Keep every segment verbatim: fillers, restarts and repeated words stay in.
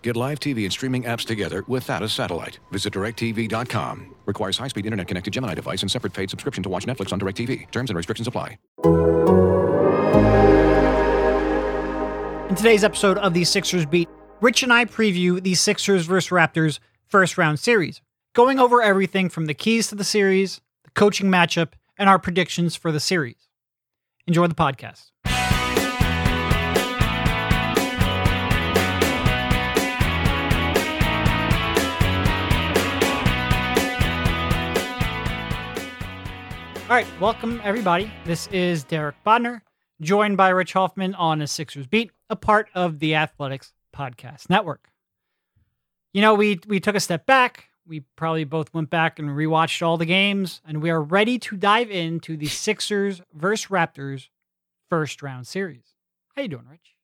Get live T V and streaming apps together without a satellite. Visit DirecTV dot com. Requires high-speed internet-connected Gemini device and separate paid subscription to watch Netflix on DirecTV. Terms and restrictions apply. In today's episode of the Sixers Beat, Rich and I preview the Sixers versus Raptors first-round series, going over everything from the keys to the series, the coaching matchup, and our predictions for the series. Enjoy the podcast. All right, welcome everybody. This is Derek Bodner, joined by Rich Hoffman on a Sixers Beat, a part of the Athletics Podcast Network. You know, we we took a step back. We probably both went back and rewatched all the games, and we are ready to dive into the Sixers versus Raptors first round series. How you doing, Rich?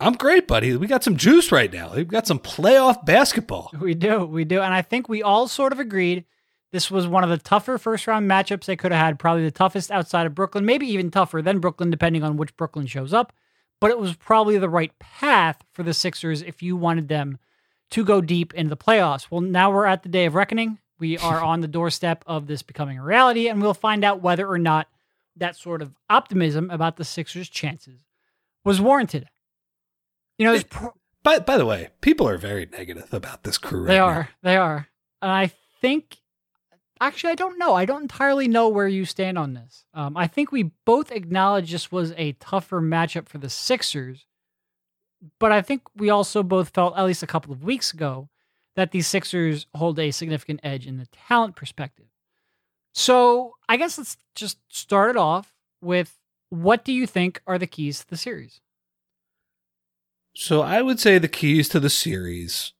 I'm great, buddy. We got some juice right now. We've got some playoff basketball. We do, we do, and I think we all sort of agreed. This was one of the tougher first-round matchups they could have had, probably the toughest outside of Brooklyn, maybe even tougher than Brooklyn, depending on which Brooklyn shows up. But it was probably the right path for the Sixers if you wanted them to go deep into the playoffs. Well, now we're at the day of reckoning. We are on the doorstep of this becoming a reality, and we'll find out whether or not that sort of optimism about the Sixers' chances was warranted. You know, it, pro- by, by the way, people are very negative about this crew right now. They are. They are. And I think... Actually, I don't know. I don't entirely know where you stand on this. Um, I think we both acknowledge this was a tougher matchup for the Sixers, but I think we also both felt, at least a couple of weeks ago, that the Sixers hold a significant edge in the talent perspective. So I guess let's just start it off with, what do you think are the keys to the series? So I would say the keys to the series,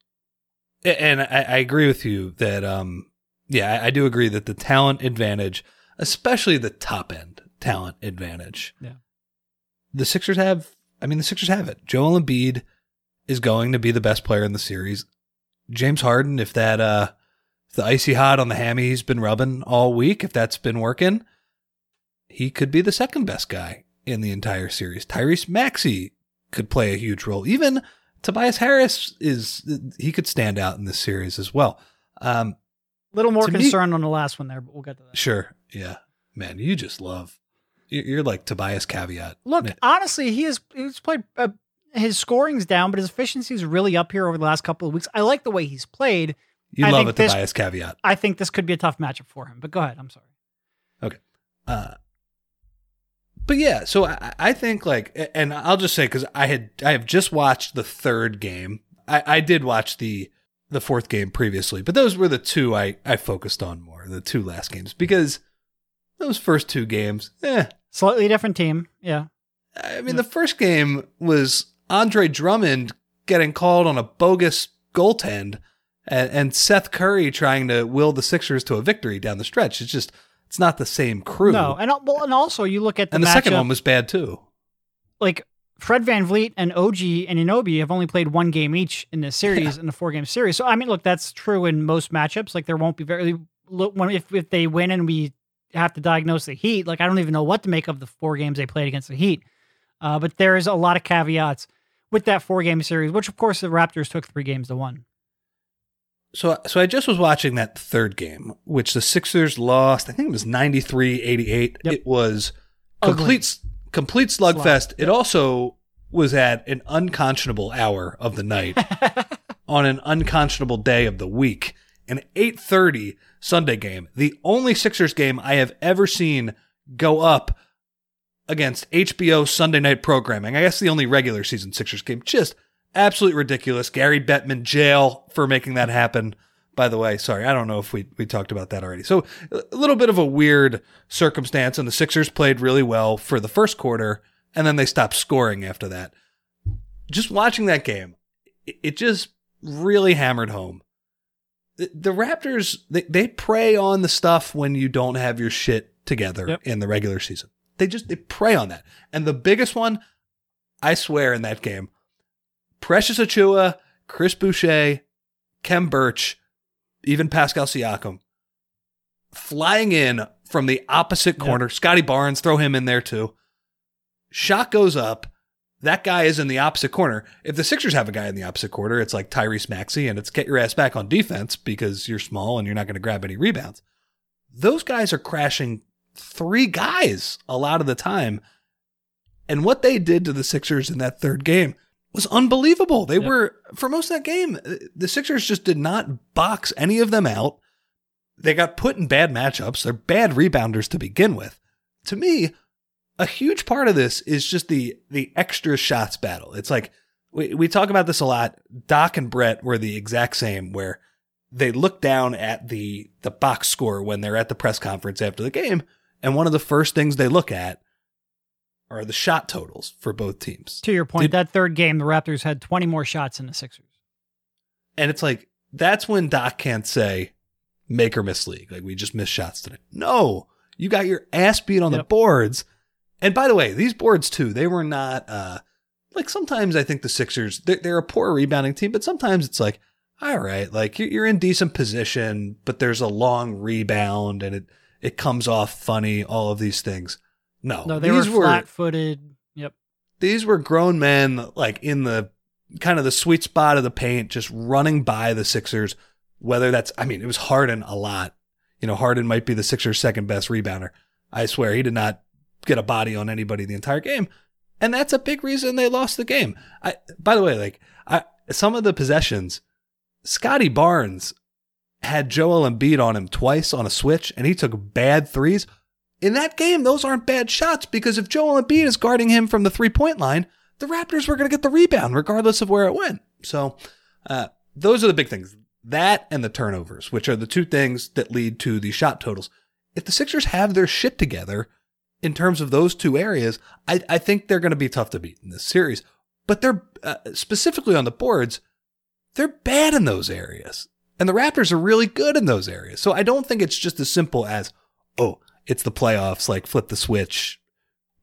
and I, I agree with you that... Um, Yeah, I do agree that the talent advantage, especially the top-end talent advantage, yeah. the Sixers have, I mean, the Sixers have it. Joel Embiid is going to be the best player in the series. James Harden, if that, uh, if the icy hot on the hammy he's been rubbing all week, if that's been working, he could be the second-best guy in the entire series. Tyrese Maxey could play a huge role. Even Tobias Harris, is he could stand out in this series as well. Um A little more concerned me, on the last one there, but we'll get to that. Sure. Yeah. Man, you just love... You're like Tobias Caveat. Look, man. Honestly, he has he's played... Uh, his scoring's down, but his efficiency's really up here over the last couple of weeks. I like the way he's played. You I love a this, Tobias Caveat. I think this could be a tough matchup for him, but go ahead. I'm sorry. Okay. Uh, but yeah, so I, I think like... And I'll just say, because I had I have just watched the third game. I, I did watch the... the fourth game previously, but those were the two I, I focused on more, the two last games, because those first two games, eh. Slightly different team, yeah. I mean, yeah. The first game was Andre Drummond getting called on a bogus goaltend and, and Seth Curry trying to will the Sixers to a victory down the stretch. It's just, it's not the same crew. No, and, well, and also you look at the And the matchup, second one was bad too. Like, Fred Van Vleet and O G and Anunoby have only played one game each in this series, yeah. in the four-game series. So, I mean, look, that's true in most matchups. Like, there won't be very... If, if they win and we have to diagnose the Heat, like, I don't even know what to make of the four games they played against the Heat. Uh, but there is a lot of caveats with that four-game series, which, of course, the Raptors took three games to one. So, so I just was watching that third game, which the Sixers lost. I think it was ninety-three eighty-eight. Yep. It was complete... Ugly. Complete slugfest. It also was at an unconscionable hour of the night on an unconscionable day of the week. An eight thirty Sunday game. The only Sixers game I have ever seen go up against H B O Sunday night programming. I guess the only regular season Sixers game. Just absolutely ridiculous. Gary Bettman, jail for making that happen. By the way, sorry, I don't know if we, we talked about that already. So a little bit of a weird circumstance, and the Sixers played really well for the first quarter, and then they stopped scoring after that. Just watching that game, it just really hammered home the, the Raptors, they, they prey on the stuff when you don't have your shit together yep. in the regular season. They just, they prey on that. And the biggest one, I swear in that game, Precious Achiuwa, Chris Boucher, Kem Birch, even Pascal Siakam, flying in from the opposite corner. Yep. Scotty Barnes, throw him in there too. Shot goes up. That guy is in the opposite corner. If the Sixers have a guy in the opposite corner, it's like Tyrese Maxey, and it's get your ass back on defense because you're small and you're not going to grab any rebounds. Those guys are crashing three guys a lot of the time. And what they did to the Sixers in that third game was unbelievable. They yep. were, for most of that game, the Sixers just did not box any of them out. They got put in bad matchups. They're bad rebounders to begin with. To me, a huge part of this is just the the extra shots battle. It's like, we, we talk about this a lot. Doc and Brett were the exact same, where they look down at the, the box score when they're at the press conference after the game, and one of the first things they look at are the shot totals for both teams. To your point, Did, that third game, the Raptors had twenty more shots than the Sixers. And it's like, that's when Doc can't say, make or miss league. Like, we just missed shots today. No, you got your ass beat on yep. the boards. And by the way, these boards too, they were not, uh, like sometimes I think the Sixers, they're, they're a poor rebounding team, but sometimes it's like, all right, like you're in decent position, but there's a long rebound and it, it comes off funny, all of these things. No, no they these were flat footed. Yep. These were grown men, like in the kind of the sweet spot of the paint, just running by the Sixers, whether that's, I mean, it was Harden a lot, you know, Harden might be the Sixers' second best rebounder. I swear he did not get a body on anybody the entire game. And that's a big reason they lost the game. I, by the way, like I, some of the possessions, Scotty Barnes had Joel Embiid on him twice on a switch, and he took bad threes. In that game, those aren't bad shots, because if Joel Embiid is guarding him from the three-point line, the Raptors were going to get the rebound, regardless of where it went. So uh, those are the big things. That and the turnovers, which are the two things that lead to the shot totals. If the Sixers have their shit together in terms of those two areas, I, I think they're going to be tough to beat in this series. But they're uh, specifically on the boards, they're bad in those areas. And the Raptors are really good in those areas. So I don't think it's just as simple as, oh, it's the playoffs, like flip the switch,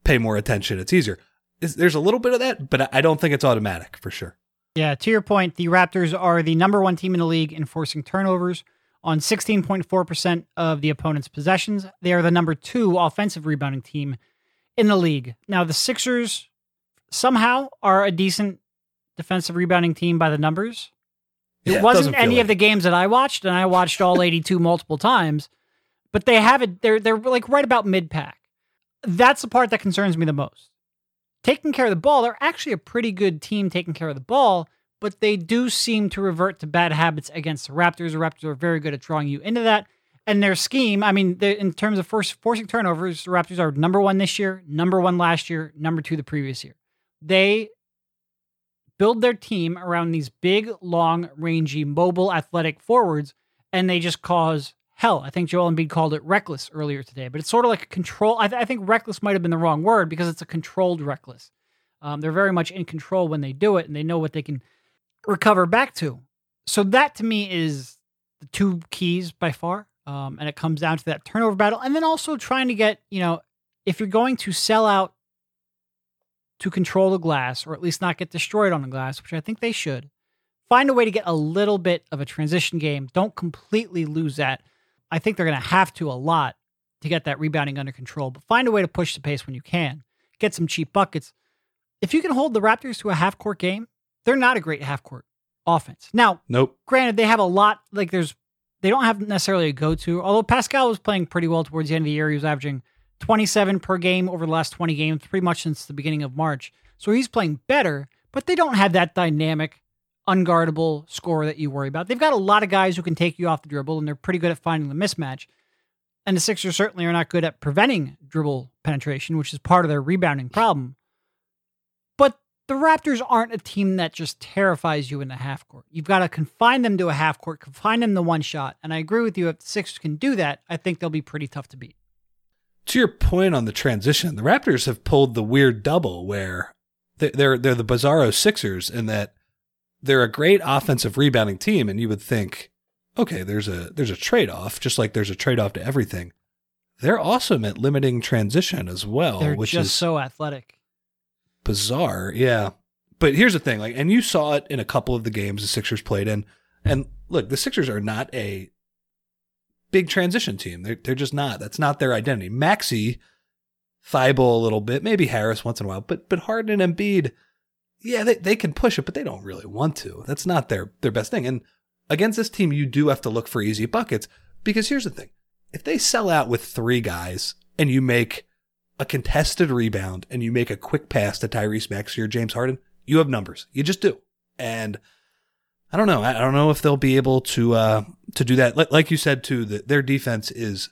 pay more attention, it's easier. It's, there's a little bit of that, but I don't think it's automatic for sure. Yeah, to your point, the Raptors are the number one team in the league in forcing turnovers on sixteen point four percent of the opponent's possessions. They are the number two offensive rebounding team in the league. Now, the Sixers somehow are a decent defensive rebounding team by the numbers. It yeah, wasn't it any like of the games that I watched, and I watched all eighty-two multiple times, but they have it. They're, they're like right about mid-pack. That's the part that concerns me the most. Taking care of the ball, they're actually a pretty good team taking care of the ball, but they do seem to revert to bad habits against the Raptors. The Raptors are very good at drawing you into that. And their scheme, I mean, in terms of force, forcing turnovers, the Raptors are number one this year, number one last year, number two the previous year. They build their team around these big, long, rangy, mobile, athletic forwards, and they just cause hell. I think Joel Embiid called it reckless earlier today, but it's sort of like a control. I, th- I think reckless might have been the wrong word, because it's a controlled reckless. Um, they're very much in control when they do it, and they know what they can recover back to. So that to me is the two keys by far, um, and it comes down to that turnover battle, and then also trying to get, you know, if you're going to sell out to control the glass, or at least not get destroyed on the glass, which I think they should, find a way to get a little bit of a transition game. Don't completely lose that. I think they're going to have to a lot to get that rebounding under control, but find a way to push the pace when you can. Get some cheap buckets. If you can hold the Raptors to a half-court game, they're not a great half-court offense. Now, nope. Granted, they have a lot, like there's, they don't have necessarily a go-to, although Pascal was playing pretty well towards the end of the year. He was averaging twenty-seven per game over the last twenty games, pretty much since the beginning of March. So he's playing better, but they don't have that dynamic, unguardable scorer that you worry about. They've got a lot of guys who can take you off the dribble, and they're pretty good at finding the mismatch. And the Sixers certainly are not good at preventing dribble penetration, which is part of their rebounding problem. But the Raptors aren't a team that just terrifies you in the half court. You've got to confine them to a half court, confine them to one shot. And I agree with you, if the Sixers can do that, I think they'll be pretty tough to beat. To your point on the transition, the Raptors have pulled the weird double where they're they're the bizarro Sixers in that they're a great offensive rebounding team, and you would think, okay, there's a there's a trade-off, just like there's a trade-off to everything. They're awesome at limiting transition as well. They're which just is so athletic. Bizarre, yeah. But here's the thing, like, and you saw it in a couple of the games the Sixers played in. And look, the Sixers are not a big transition team. They're, they're just not. That's not their identity. Maxey, Thybulle a little bit, maybe Harris once in a while, but but Harden and Embiid, yeah, they, they can push it, but they don't really want to. That's not their, their best thing. And against this team, you do have to look for easy buckets, because here's the thing. If they sell out with three guys and you make a contested rebound and you make a quick pass to Tyrese Maxey or James Harden, you have numbers. You just do. And I don't know. I don't know if they'll be able to uh, to do that. Like you said, too, that their defense is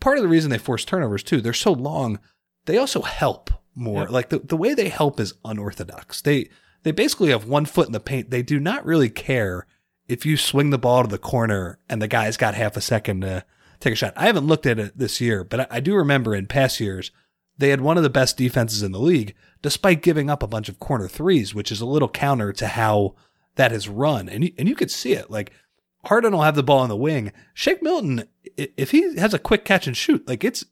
part of the reason they force turnovers, too. They're so long. They also help more. Yep. Like the, the way they help is unorthodox. They they basically have one foot in the paint. They do not really care if you swing the ball to the corner and the guy's got half a second to take a shot. I haven't looked at it this year, but I, I do remember in past years, they had one of the best defenses in the league, despite giving up a bunch of corner threes, which is a little counter to how that has run. And you, and you could see it. Like, Harden will have the ball in the wing. Shaq Milton, if he has a quick catch and shoot, like, it's,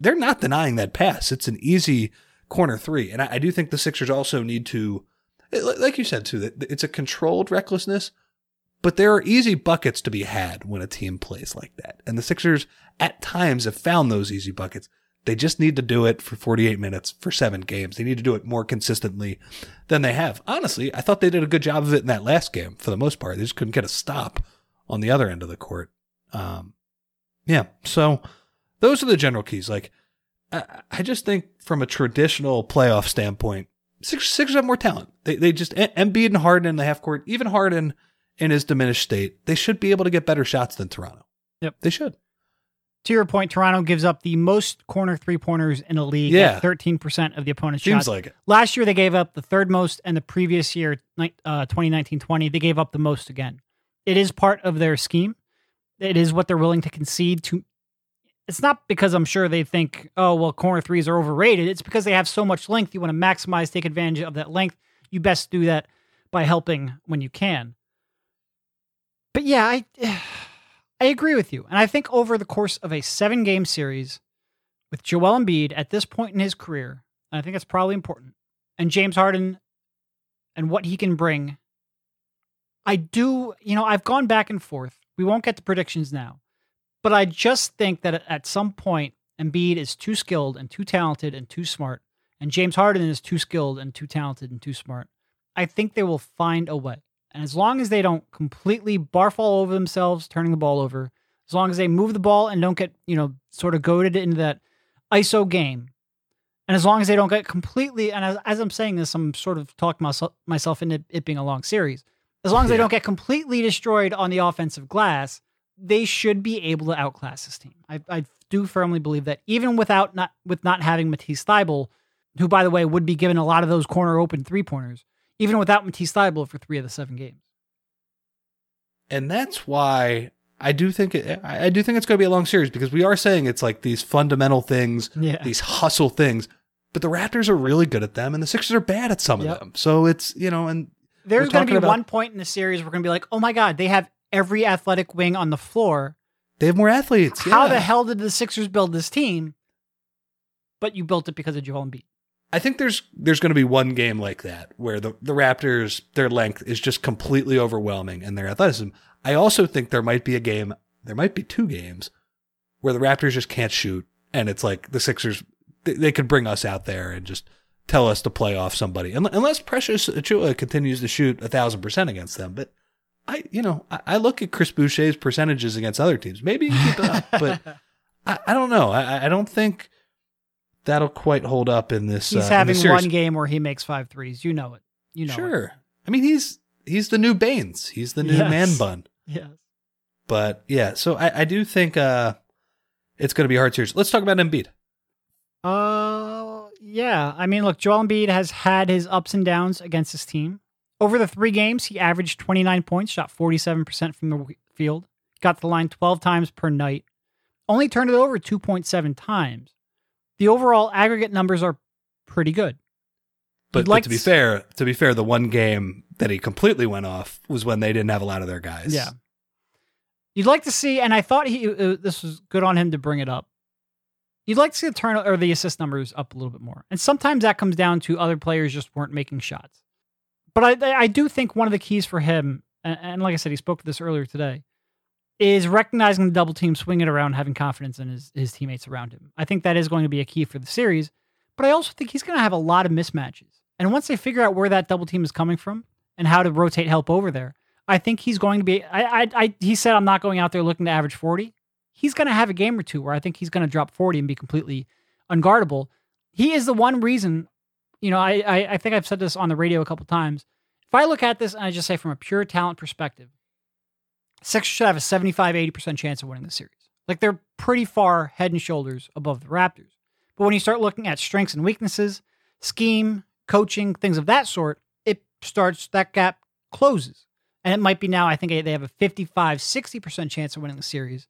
they're not denying that pass. It's an easy corner three. And I, I do think the Sixers also need to, like you said, too, that it's a controlled recklessness, but there are easy buckets to be had when a team plays like that. And the Sixers at times have found those easy buckets. They just need to do it for forty-eight minutes for seven games. They need to do it more consistently than they have. Honestly, I thought they did a good job of it in that last game for the most part. They just couldn't get a stop on the other end of the court. Um, yeah, so those are the general keys. Like, I, I just think from a traditional playoff standpoint, Sixers, Sixers have more talent. They they just, Embiid and Harden in the half court, even Harden in his diminished state, they should be able to get better shots than Toronto. Yep, they should. To your point, Toronto gives up the most corner three-pointers in the league, yeah. at thirteen percent of the opponent's Seems shots. Like it. Last year, they gave up the third most, and the previous year, uh, twenty nineteen twenty, they gave up the most again. It is part of their scheme. It is what they're willing to concede to. It's not because I'm sure they think, oh, well, corner threes are overrated. It's because they have so much length. You want to maximize, take advantage of that length. You best do that by helping when you can. But yeah, I... I agree with you. And I think over the course of a seven game series with Joel Embiid at this point in his career, and I think that's probably important, and James Harden and what he can bring, I do, you know, I've gone back and forth. We won't get to predictions now, but I just think that at some point, Embiid is too skilled and too talented and too smart, and James Harden is too skilled and too talented and too smart. I think they will find a way. And as long as they don't completely barf all over themselves, turning the ball over, as long as they move the ball and don't get, you know, sort of goaded into that I S O game, and as long as they don't get completely, and as, as I'm saying this, I'm sort of talking myself, myself into it being a long series, as long as yeah. they don't get completely destroyed on the offensive glass, they should be able to outclass this team. I, I do firmly believe that, even without not with not having Matisse Thybulle, who, by the way, would be given a lot of those corner open three-pointers, even without Matisse Thybulle for three of the seven games. And that's why I do think it, I do think it's going to be a long series, because we are saying it's like these fundamental things, yeah. these hustle things, but the Raptors are really good at them and the Sixers are bad at some yep. of them. So it's, you know, and there's going to be about, one point in the series we're going to be like, oh my God, they have every athletic wing on the floor. They have more athletes. How yeah. the hell did the Sixers build this team? But you built it because of Joel Embiid. I think there's there's going to be one game like that where the, the Raptors, their length is just completely overwhelming, and their athleticism. I also think there might be a game, there might be two games where the Raptors just can't shoot, and it's like the Sixers, they, they could bring us out there and just tell us to play off somebody. Unless Precious Achiuwa continues to shoot one thousand percent against them. But I, you know, I, I look at Chris Boucher's percentages against other teams. Maybe he can keep it up, but I, I don't know. I, I don't think... That'll quite hold up in this. He's uh, having this one game where he makes five threes. You know it. You know Sure. It. I mean, he's he's the new Baines. He's the new yes. man bun. Yes. But yeah, so I, I do think uh, it's going to be a hard series. Let's talk about Embiid. Uh, yeah. I mean, look, Joel Embiid has had his ups and downs against his team. Over the three games, he averaged twenty-nine points, shot forty-seven percent from the field, got to the line twelve times per night, only turned it over two point seven times. The overall aggregate numbers are pretty good. But, like but to be fair, to be fair, the one game that he completely went off was when they didn't have a lot of their guys. Yeah. You'd like to see, and I thought he uh, this was good on him to bring it up. You'd like to see the turn or the assist numbers up a little bit more, and sometimes that comes down to other players just weren't making shots. But I, I do think one of the keys for him, and, and like I said, he spoke to this earlier today, is recognizing the double team, swinging it around, having confidence in his his teammates around him. I think that is going to be a key for the series. But I also think he's going to have a lot of mismatches. And once they figure out where that double team is coming from and how to rotate help over there, I think he's going to be, I, I, I he said, I'm not going out there looking to average forty. He's going to have a game or two where I think he's going to drop forty and be completely unguardable. He is the one reason, you know, I, I, I think I've said this on the radio a couple times. If I look at this and I just say from a pure talent perspective, Sixers should have a seventy-five, eighty percent chance of winning this series. Like, they're pretty far head and shoulders above the Raptors. But when you start looking at strengths and weaknesses, scheme, coaching, things of that sort, it starts, that gap closes. And it might be now, I think they have a fifty-five, sixty percent chance of winning the series.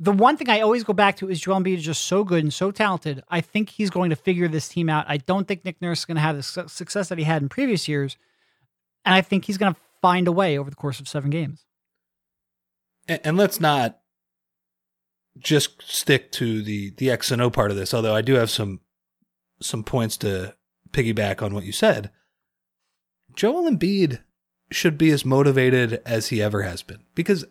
The one thing I always go back to is Joel Embiid is just so good and so talented. I think he's going to figure this team out. I don't think Nick Nurse is going to have the su- success that he had in previous years. And I think he's going to find a way over the course of seven games. And, and let's not just stick to the, the X and O part of this, although I do have some some points to piggyback on what you said. Joel Embiid should be as motivated as he ever has been. Because,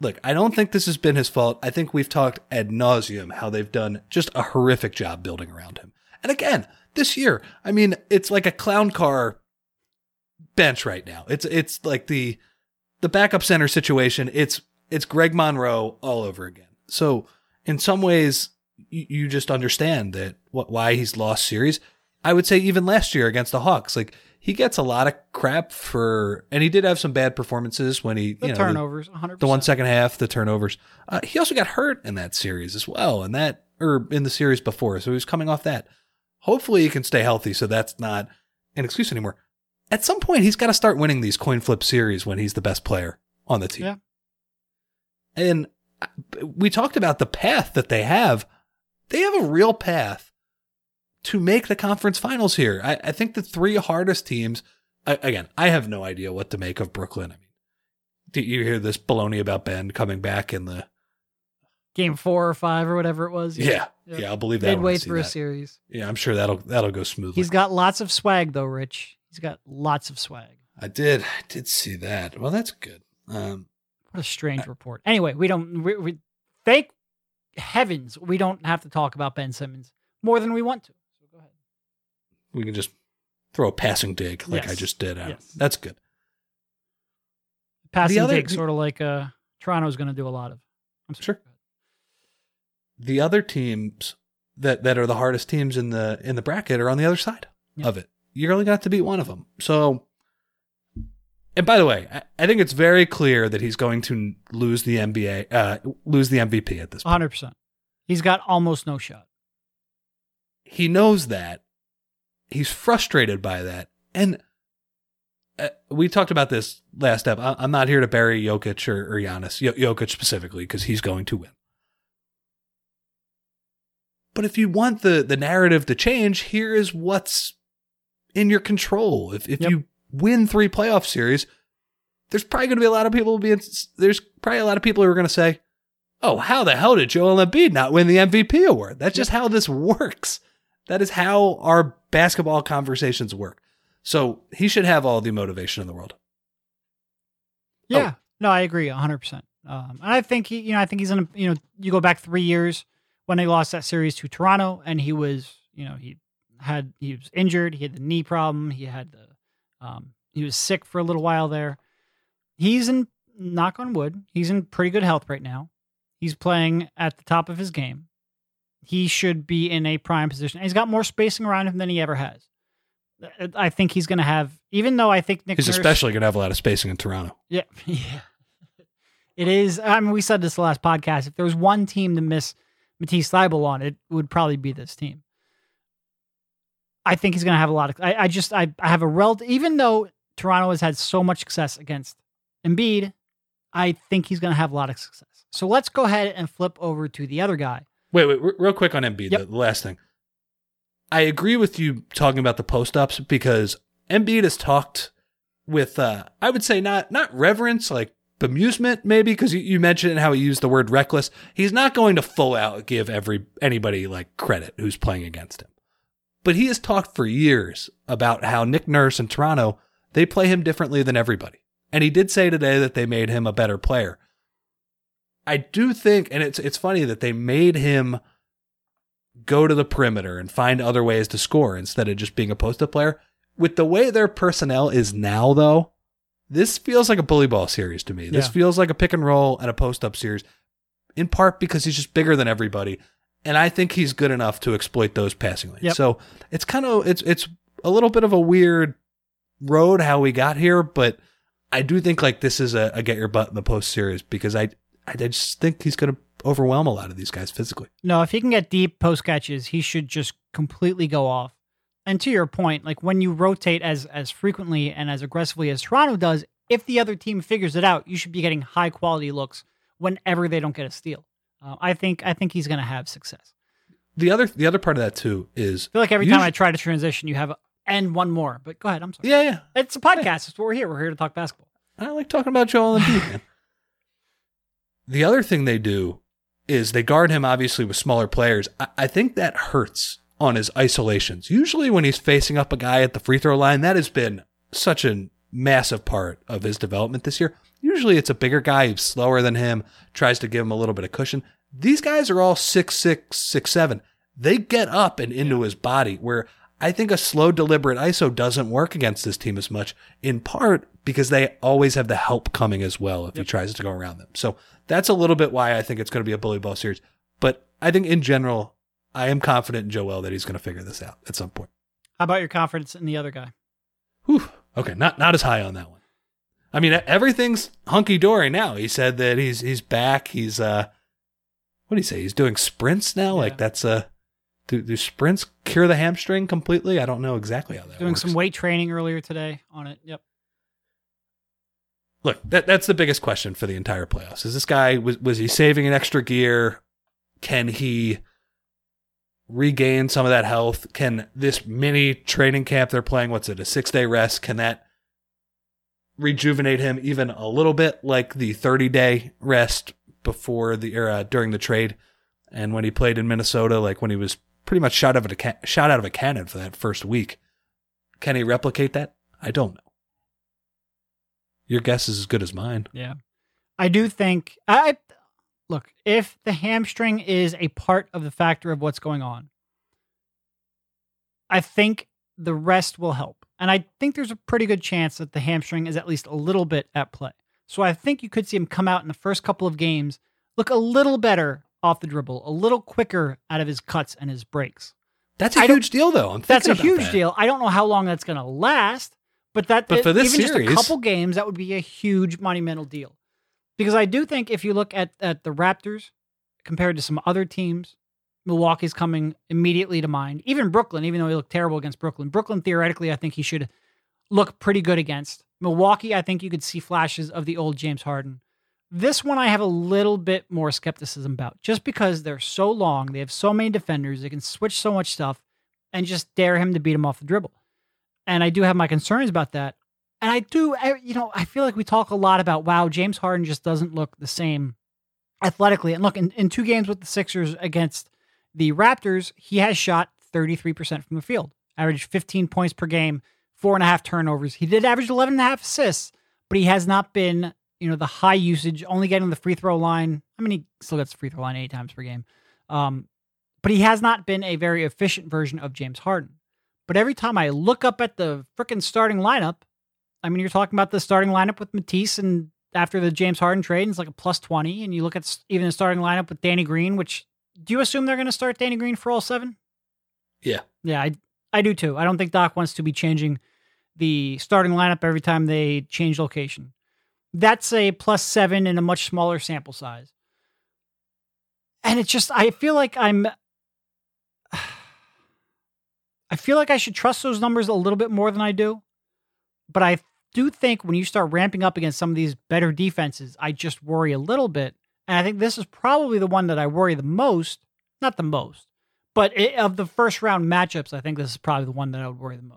look, I don't think this has been his fault. I think we've talked ad nauseum how they've done just a horrific job building around him. And again, this year, I mean, it's like a clown car bench right now. It's it's like the the backup center situation. It's it's Greg Monroe all over again. So in some ways, you, you just understand that what, why he's lost series. I would say even last year against the Hawks, like he gets a lot of crap for, and he did have some bad performances when he, the you know, turnovers, one hundred percent. The one second half, the turnovers. Uh, he also got hurt in that series as well, and that, or in the series before. So he was coming off that. Hopefully he can stay healthy, so that's not an excuse anymore. At some point, he's got to start winning these coin flip series when he's the best player on the team. Yeah. And we talked about the path that they have. They have a real path to make the conference finals here. I, I think the three hardest teams, I, again, I have no idea what to make of Brooklyn. I mean, do you hear this baloney about Ben coming back in the game four or five or whatever it was? Yeah. Yeah. yeah I'll believe that. Midway through a series. Yeah. I'm sure that'll, that'll go smoothly. He's got lots of swag though, Rich. He's got lots of swag. I did. I did see that. Well, that's good. Um, What a strange report. Anyway, we don't, we, we, thank heavens, we don't have to talk about Ben Simmons more than we want to. So go ahead. We can just throw a passing dig like yes. I just did. Yes. That's good. Passing other, dig, sort of like uh, Toronto's going to do a lot of. I'm sorry. Sure. The other teams that, that are the hardest teams in the in the bracket are on the other side yeah. of it. You're only got to beat one of them. So... And by the way, I think it's very clear that he's going to lose the N B A, uh, lose the M V P at this point. one hundred percent. He's got almost no shot. He knows that. He's frustrated by that. And uh, we talked about this last step. I- I'm not here to bury Jokic or, or Giannis, J- Jokic specifically, because he's going to win. But if you want the, the narrative to change, here is what's in your control. If if yep. you win three playoff series, there's probably going to be a lot of people being, there's probably a lot of people who are going to say, oh, how the hell did Joel Embiid not win the M V P award? That's just how this works. That is how our basketball conversations work. So he should have all the motivation in the world. Yeah, oh. no, I agree one hundred percent. Um, and I think he, you know, I think he's in a, you know, you go back three years when they lost that series to Toronto and he was, you know, he had, he was injured. He had the knee problem. He had the, Um, he was sick for a little while there. He's in, knock on wood, he's in pretty good health right now. He's playing at the top of his game. He should be in a prime position. And he's got more spacing around him than he ever has. I think he's going to have, even though I think Nick He's Nurse, especially going to have a lot of spacing in Toronto. Yeah. yeah. It is, I mean, we said this last podcast, if there was one team to miss Matisse Thybulle on, it would probably be this team. I think he's going to have a lot of, I, I just, I, I have a relative, even though Toronto has had so much success against Embiid, I think he's going to have a lot of success. So let's go ahead and flip over to the other guy. Wait, wait, r- real quick on Embiid, yep. the, the last thing. I agree with you talking about the post-ups because Embiid has talked with, uh, I would say not, not reverence, like bemusement, maybe, because you mentioned how he used the word reckless. He's not going to full out give every anybody like credit who's playing against him. But he has talked for years about how Nick Nurse and Toronto, they play him differently than everybody. And he did say today that they made him a better player. I do think, and it's it's funny that they made him go to the perimeter and find other ways to score instead of just being a post-up player. With the way their personnel is now, though, this feels like a bully ball series to me. This yeah. feels like a pick and roll and a post-up series, in part because he's just bigger than everybody. And I think he's good enough to exploit those passing lanes. Yep. So it's kind of, it's it's a little bit of a weird road how we got here, but I do think like this is a, a get your butt in the post series because I, I just think he's going to overwhelm a lot of these guys physically. No, if he can get deep post catches, he should just completely go off. And to your point, like when you rotate as as frequently and as aggressively as Toronto does, if the other team figures it out, you should be getting high quality looks whenever they don't get a steal. Uh, I think I think he's going to have success. The other the other part of that too is I feel like every time sh- I try to transition, you have a, and one more. But go ahead, I'm sorry. Yeah, yeah. It's a podcast. Yeah. That's what we're here. We're here to talk basketball. I like talking about Joel Embiid, man. The other thing they do is they guard him obviously with smaller players. I, I think that hurts on his isolations. Usually when he's facing up a guy at the free throw line, that has been such a massive part of his development this year. Usually it's a bigger guy who's slower than him, tries to give him a little bit of cushion. These guys are all six six, six seven. They get up and into his body, where I think a slow, deliberate I S O doesn't work against this team as much, in part because they always have the help coming as well if yep. he tries to go around them. So that's a little bit why I think it's going to be a bully ball series. But I think in general, I am confident in Joel that he's going to figure this out at some point. How about your confidence in the other guy? Whew. Okay, not not as high on that one. I mean, everything's hunky-dory now. He said that he's he's back. He's, uh, what did he say? He's doing sprints now? Yeah. Like that's a... Uh, Do, do sprints cure the hamstring completely? I don't know exactly how that Doing works. Doing some weight training earlier today on it. Yep. Look, that that's the biggest question for the entire playoffs. Is this guy, was, was he saving an extra gear? Can he regain some of that health? Can this mini training camp they're playing, what's it, a six-day rest? Can that rejuvenate him even a little bit, like the thirty-day rest before the era during the trade? And when he played in Minnesota, like when he was pretty much shot out of a ca- shot out of a cannon for that first week. Can he replicate that? I don't know. Your guess is as good as mine. Yeah. I do think I look, if the hamstring is a part of the factor of what's going on, I think the rest will help. And I think there's a pretty good chance that the hamstring is at least a little bit at play. So I think you could see him come out in the first couple of games, look a little better off the dribble, a little quicker out of his cuts and his breaks. That's a I huge deal, though. I'm that's a huge that. deal. I don't know how long that's going to last, but that but it, for this even series, just a couple games, that would be a huge monumental deal. Because I do think if you look at, at the Raptors compared to some other teams, Milwaukee's coming immediately to mind. Even Brooklyn, even though he looked terrible against Brooklyn. Brooklyn, theoretically, I think he should look pretty good against. Milwaukee, I think you could see flashes of the old James Harden. This one I have a little bit more skepticism about, just because they're so long, they have so many defenders, they can switch so much stuff, and just dare him to beat him off the dribble. And I do have my concerns about that. And I do, I, you know, I feel like we talk a lot about, wow, James Harden just doesn't look the same athletically. And look, in, in two games with the Sixers against the Raptors, he has shot thirty-three percent from the field, averaged fifteen points per game, four and a half turnovers. He did average eleven and a half assists, but he has not been... You know, the high usage, only getting the free throw line. I mean, he still gets the free throw line eight times per game. Um, but he has not been a very efficient version of James Harden. But every time I look up at the freaking starting lineup, I mean, you're talking about the starting lineup with Matisse, and after the James Harden trade, it's like a plus twenty. And you look at even the starting lineup with Danny Green, which, do you assume they're going to start Danny Green for all seven? Yeah. Yeah, I, I do too. I don't think Doc wants to be changing the starting lineup every time they change location. That's a plus seven in a much smaller sample size. And it's just, I feel like I'm, I feel like I should trust those numbers a little bit more than I do. But I do think when you start ramping up against some of these better defenses, I just worry a little bit. And I think this is probably the one that I worry the most, not the most, but it, of the first round matchups, I think this is probably the one that I would worry the most.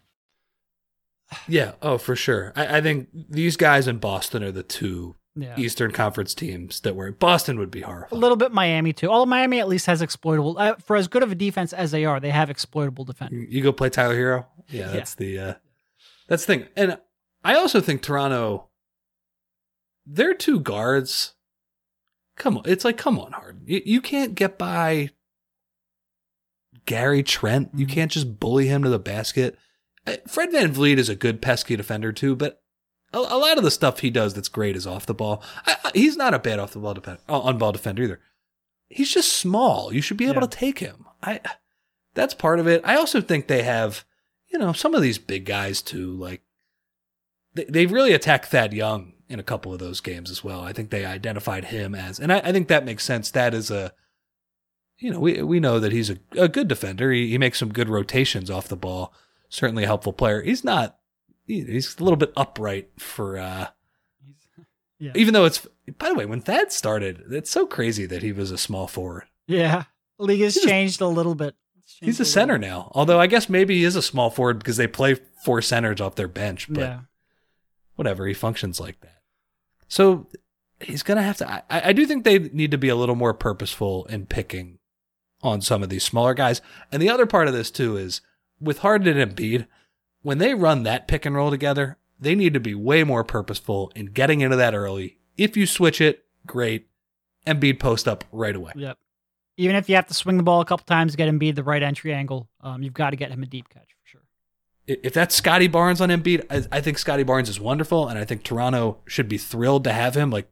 Yeah, oh, for sure. I, I think these guys in Boston are the two Yeah. Eastern Conference teams that were Boston would be horrible. A little bit Miami too. Although Miami at least has exploitable uh, for as good of a defense as they are, they have exploitable defenders. You go play Tyler Hero. Yeah, that's yeah. the uh, that's the thing. And I also think Toronto, their two guards. Come on, it's like come on, Harden. You, you can't get by Gary Trent. Mm-hmm. You can't just bully him to the basket. Fred Van Vleet is a good pesky defender too, but. A lot of the stuff he does that's great is off the ball. I, I, he's not a bad off the ball defender, on ball defender either. He's just small. You should be able yeah. to take him. I. That's part of it. I also think they have, you know, some of these big guys too. Like they, they really attacked Thad Young in a couple of those games as well. I think they identified him as, and I, I think that makes sense. That is a, you know, we we know that he's a, a good defender. He, he makes some good rotations off the ball. Certainly a helpful player. He's not. He's a little bit upright for, uh, yeah. even though it's, by the way, when Thad started, it's so crazy that he was a small forward. Yeah. League has he's changed a, a little bit. He's a, a center bit. now. Although I guess maybe he is a small forward because they play four centers off their bench, but yeah. whatever. He functions like that. So he's going to have to, I, I do think they need to be a little more purposeful in picking on some of these smaller guys. And the other part of this too, is with Harden and Embiid, when they run that pick and roll together, they need to be way more purposeful in getting into that early. If you switch it, great. Embiid post up right away. Yep. Even if you have to swing the ball a couple times, get Embiid the right entry angle, um, you've got to get him a deep catch for sure. If that's Scotty Barnes on Embiid, I, I think Scotty Barnes is wonderful, and I think Toronto should be thrilled to have him. Like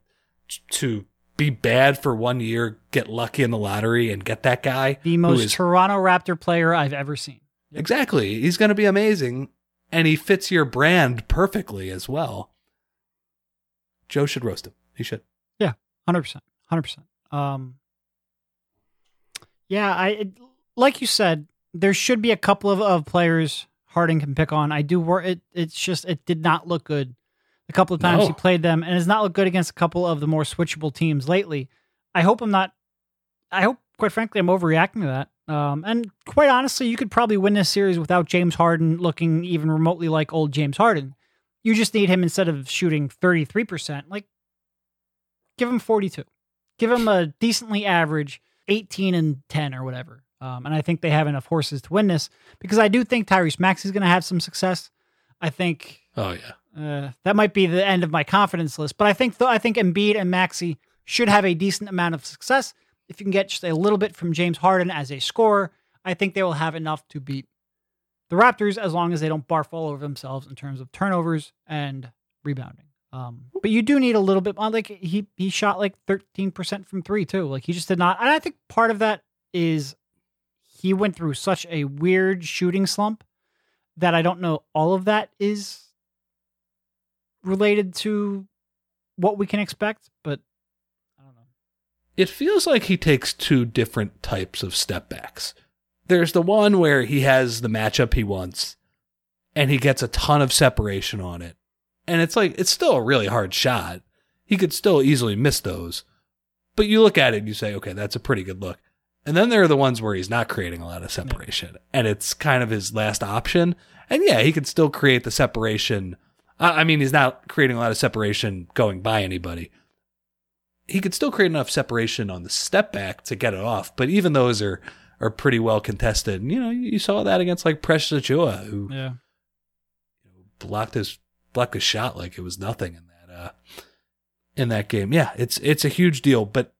to be bad for one year, get lucky in the lottery, and get that guy. The most is, Toronto Raptor player I've ever seen. Yep. Exactly. He's going to be amazing. And he fits your brand perfectly as well. Joe should roast him. He should. Yeah, one hundred percent. one hundred percent. Um, yeah, I it, like you said, there should be a couple of, of players Harden can pick on. I do worry. It, it's just it did not look good a couple of times no. he played them, and it's not looked good against a couple of the more switchable teams lately. I hope I'm not. I hope, quite frankly, I'm overreacting to that. Um, and quite honestly, you could probably win this series without James Harden looking even remotely like old James Harden. You just need him, instead of shooting thirty-three percent, like give him forty-two, give him a decently average eighteen and ten or whatever. Um, and I think they have enough horses to win this, because I do think Tyrese Maxey is going to have some success. I think, Oh yeah. Uh, that might be the end of my confidence list, but I think, th- I think Embiid and Maxey should have a decent amount of success. If you can get just a little bit from James Harden as a scorer, I think they will have enough to beat the Raptors, as long as they don't barf all over themselves in terms of turnovers and rebounding. Um, but you do need a little bit. Like he he shot like thirteen percent from three too. Like he just did not. And I think part of that is he went through such a weird shooting slump that I don't know all of that is related to what we can expect, but it feels like he takes two different types of step backs. There's the one where he has the matchup he wants and he gets a ton of separation on it. And it's like, it's still a really hard shot. He could still easily miss those, but you look at it and you say, okay, that's a pretty good look. And then there are the ones where he's not creating a lot of separation, and it's kind of his last option. And yeah, he can still create the separation. I mean, he's not creating a lot of separation going by anybody. He could still create enough separation on the step back to get it off. But even those are, are pretty well contested. And, you know, you saw that against like Precious Achiuwa, who yeah. blocked his blocked his shot like it was nothing in that uh, in that game. Yeah, it's it's a huge deal. But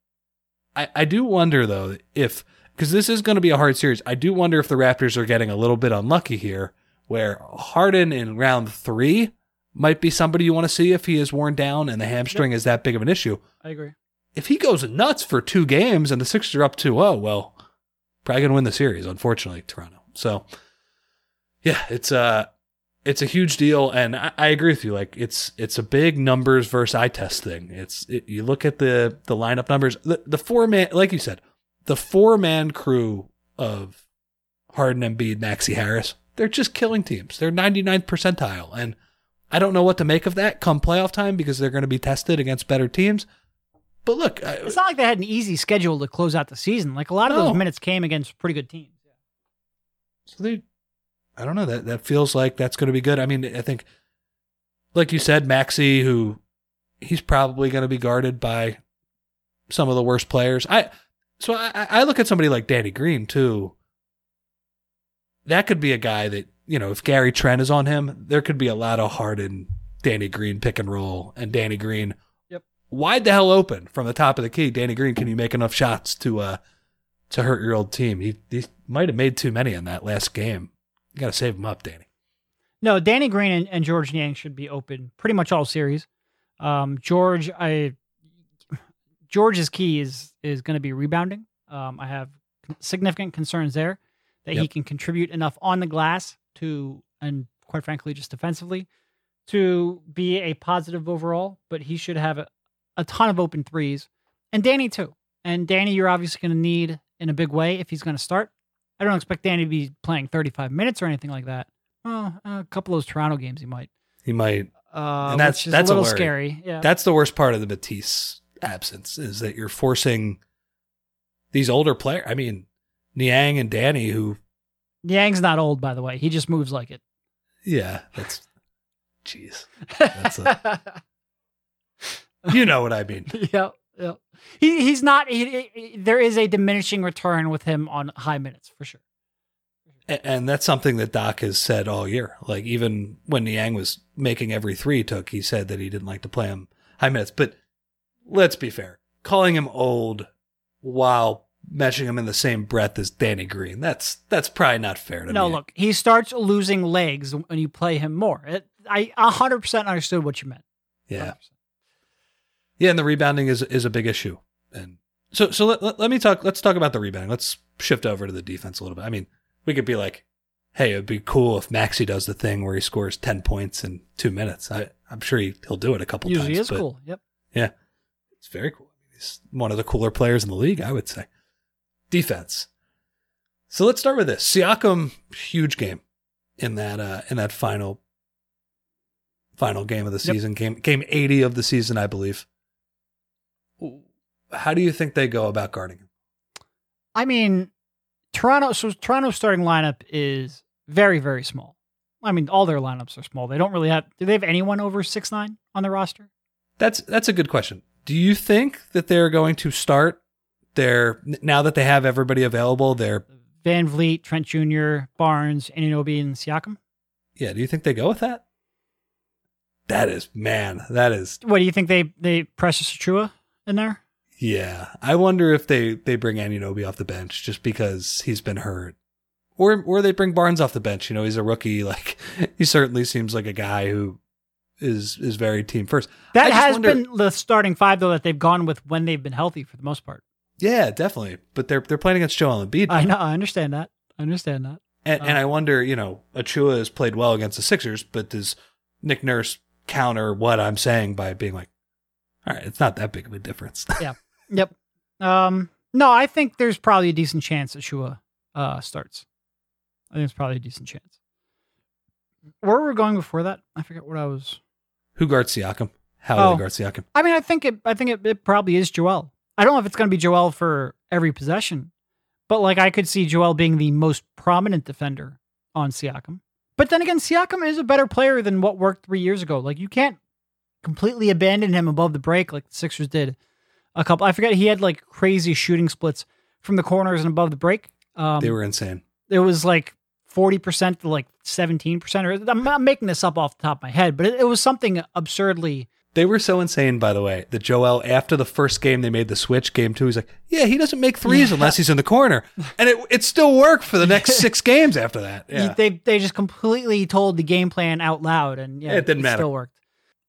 I, I do wonder, though, if, because this is going to be a hard series, I do wonder if the Raptors are getting a little bit unlucky here, where Harden in round three might be somebody you want to see if he is worn down and the hamstring yep. is that big of an issue. I agree. If he goes nuts for two games and the Sixers are up two oh, well, probably going to win the series, unfortunately, Toronto. So, yeah, it's uh, it's a huge deal, and I, I agree with you. Like, it's it's a big numbers versus eye test thing. It's it, you look at the the lineup numbers, the, the four man, like you said, the four man crew of Harden, Embiid, Maxey, Harris, they're just killing teams. They're ninety-ninth percentile, and I don't know what to make of that come playoff time, because they're going to be tested against better teams. But look, I, it's not like they had an easy schedule to close out the season. Like, a lot of no. those minutes came against pretty good teams. Yeah. So they, I don't know, that, that feels like that's going to be good. I mean, I think, like you said, Maxey, who he's probably going to be guarded by some of the worst players. I, so I, I look at somebody like Danny Green too. That could be a guy that, you know, if Gary Trent is on him, there could be a lot of Harden, Danny Green pick and roll, and Danny Green yep. wide the hell open from the top of the key. Danny Green, can you make enough shots to uh, to hurt your old team? He, he might have made too many in that last game. You got to save him up, Danny. No, Danny Green and, and George Niang should be open pretty much all series. Um, George, I George's key is is going to be rebounding. Um, I have significant concerns there that yep. he can contribute enough on the glass to, and quite frankly, just defensively, to be a positive overall, but he should have a, a ton of open threes. And Danny, too. And Danny, you're obviously going to need in a big way if he's going to start. I don't expect Danny to be playing thirty-five minutes or anything like that. Well, a couple of those Toronto games, he might. He might. Uh, and that's, that's a little a scary. Yeah. That's the worst part of the Matisse absence, is that you're forcing these older players. I mean, Niang and Danny, who... Yang's not old, by the way. He just moves like it. Yeah, that's... Jeez. That's a, you know what I mean. Yeah, yeah. He, he's not... He, he, there is a diminishing return with him on high minutes, for sure. And, and that's something that Doc has said all year. Like, even when Niang was making every three he took, he said that he didn't like to play him high minutes. But let's be fair. Calling him old while... meshing him in the same breath as Danny Green. That's that's probably not fair to no, me. No, look, he starts losing legs when you play him more. It, I one hundred percent understood what you meant. Yeah. one hundred percent. Yeah, and the rebounding is is a big issue. And so so let, let, let me talk let's talk about the rebounding. Let's shift over to the defense a little bit. I mean, we could be like, hey, it'd be cool if Maxey does the thing where he scores ten points in two minutes. I I'm sure he, he'll do it a couple Usually times. Usually is cool. Yep. Yeah. It's very cool. He's one of the cooler players in the league, I would say. Defense. So let's start with this. Siakam, huge game in that uh, in that final final game of the season. Yep. Game game eighty of the season, I believe. How do you think they go about guarding him? I mean, Toronto. So Toronto's starting lineup is very very small. I mean, all their lineups are small. They don't really have. Do they have anyone over six nine on the roster? That's that's a good question. Do you think that they're going to start? They're, now that they have everybody available, they're... Van Vleet, Trent Junior, Barnes, Anunoby, and Siakam? Yeah, do you think they go with that? That is, man, that is... What, do you think they, they Precious Achiuwa in there? Yeah, I wonder if they, they bring Anunoby off the bench just because he's been hurt. Or or they bring Barnes off the bench. You know, he's a rookie. Like, he certainly seems like a guy who is is very team first. That has wonder, been the starting five, though, that they've gone with when they've been healthy for the most part. Yeah, definitely. But they're they're playing against Joel Embiid. I know. I understand that. I understand that. And um, and I wonder, you know, Achiuwa has played well against the Sixers, but does Nick Nurse counter what I'm saying by being like, all right, it's not that big of a difference. Yeah. Yep. Um, no, I think there's probably a decent chance Achiuwa uh, starts. I think it's probably a decent chance. Where were we going before that? I forget what I was. Who guards Siakam? How oh, do they guard Siakam? I mean, I think it. I think it, it probably is Joel. I don't know if it's going to be Joel for every possession, But like I could see Joel being the most prominent defender on Siakam. But then again, Siakam is a better player than what worked three years ago. Like you can't completely abandon him above the break like the Sixers did a couple. I forget, he had like crazy shooting splits from the corners and above the break. Um, they were insane. It was like forty percent to like seventeen percent. Or, I'm not making this up off the top of my head, but it, it was something absurdly. They were so insane, by the way, that Joel, after the first game they made the switch, game two, he's like, yeah, he doesn't make threes yeah. unless he's in the corner. And it it still worked for the next six games after that. Yeah. They they just completely told the game plan out loud, and yeah, it didn't it matter. Still worked.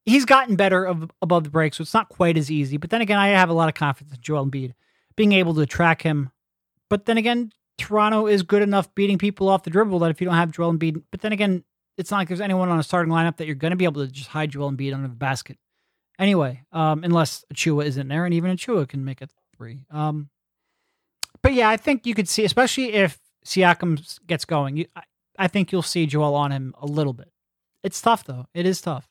He's gotten better of, above the break, so it's not quite as easy. But then again, I have a lot of confidence in Joel Embiid being able to track him. But then again, Toronto is good enough beating people off the dribble that if you don't have Joel Embiid, but then again, it's not like there's anyone on a starting lineup that you're going to be able to just hide Joel Embiid under the basket. Anyway, um, unless Achiuwa isn't there, and even Achiuwa can make it three. Um, but yeah, I think you could see, especially if Siakam gets going, you, I, I think you'll see Joel on him a little bit. It's tough, though. It is tough.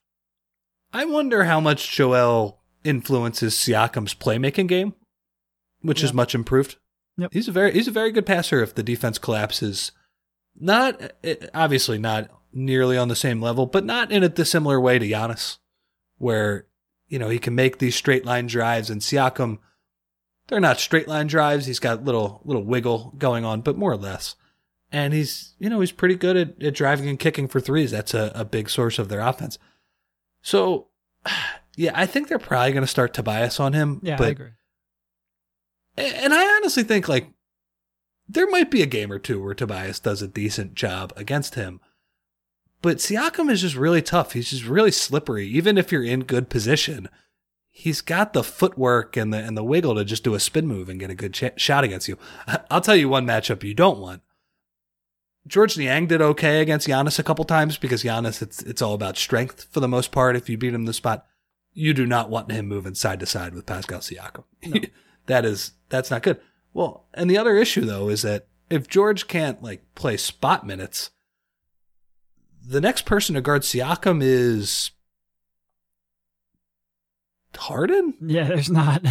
I wonder how much Joel influences Siakam's playmaking game, which yeah. is much improved. Yep. He's a very he's a very good passer if the defense collapses. Not obviously not nearly on the same level, but not in a dissimilar way to Giannis, where you know he can make these straight line drives. And Siakam, they're not straight line drives. He's got little little wiggle going on, but more or less. And he's you know he's pretty good at, at driving and kicking for threes. That's a, a big source of their offense. So, yeah, I think they're probably going to start Tobias on him. Yeah, but, I agree. And I honestly think, like, there might be a game or two where Tobias does a decent job against him. But Siakam is just really tough. He's just really slippery. Even if you're in good position, he's got the footwork and the and the wiggle to just do a spin move and get a good ch- shot against you. I'll tell you one matchup you don't want. George Niang did okay against Giannis a couple times because Giannis, it's it's all about strength for the most part. If you beat him in the spot, you do not want him moving side to side with Pascal Siakam. No. that is that's not good. Well, and the other issue though is that if George can't like play spot minutes, the next person to guard Siakam is Harden? Yeah, there's not.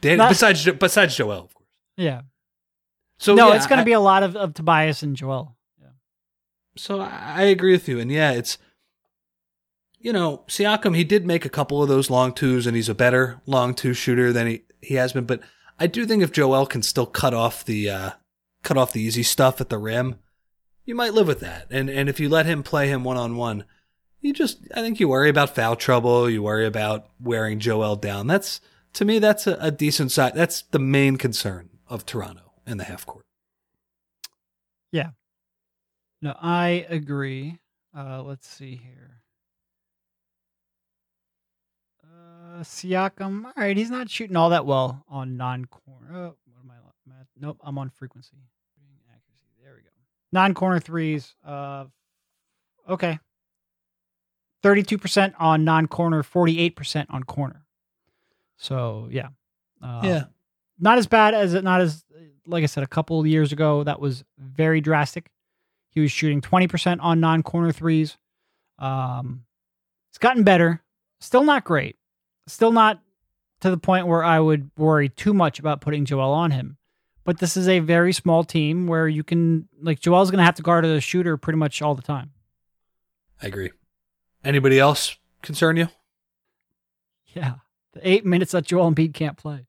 Dan, not besides besides Joel, of course. Yeah. So, no, yeah, it's going to be a lot of, of Tobias and Joel. Yeah. So I agree with you. And yeah, it's, you know, Siakam, he did make a couple of those long twos and he's a better long two shooter than he, he has been. But I do think if Joel can still cut off the, uh, cut off the easy stuff at the rim, you might live with that. And, and if you let him play him one-on-one, you just, I think you worry about foul trouble. You worry about wearing Joel down. That's, to me, that's a, a decent side. That's the main concern of Toronto in the half court. Yeah. No, I agree. Uh, let's see here. Uh, Siakam. All right. He's not shooting all that well on non-corner. Oh, what am I? Nope. I'm on frequency. There we go. Non-corner threes. Uh, okay. thirty-two percent on non-corner, forty-eight percent on corner. So yeah. Uh, yeah. Not as bad as it, not as, like I said, a couple of years ago, that was very drastic. He was shooting twenty percent on non-corner threes. Um, it's gotten better. Still not great. Still not to the point where I would worry too much about putting Joel on him. But this is a very small team where you can, like, Joel's going to have to guard a shooter pretty much all the time. I agree. Anybody else concern you? Yeah. The eight minutes that Joel Embiid can't play.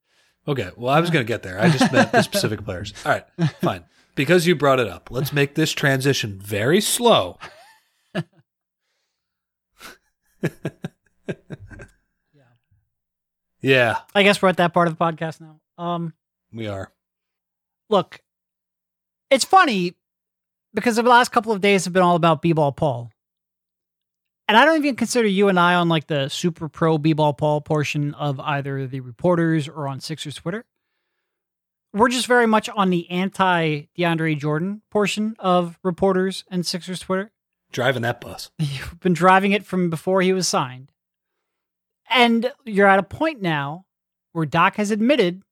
Okay, well, I was going to get there. I just meant the specific players. All right, fine. Because you brought it up, let's make this transition very slow. yeah. yeah. I guess we're at that part of the podcast now. Um, we are. Look, it's funny because the last couple of days have been all about B-Ball Paul. And I don't even consider you and I on like the super pro B-Ball Paul portion of either the reporters or on Sixers Twitter. We're just very much on the anti DeAndre Jordan portion of reporters and Sixers Twitter. Driving that bus. You've been driving it from before he was signed. And you're at a point now where Doc has admitted,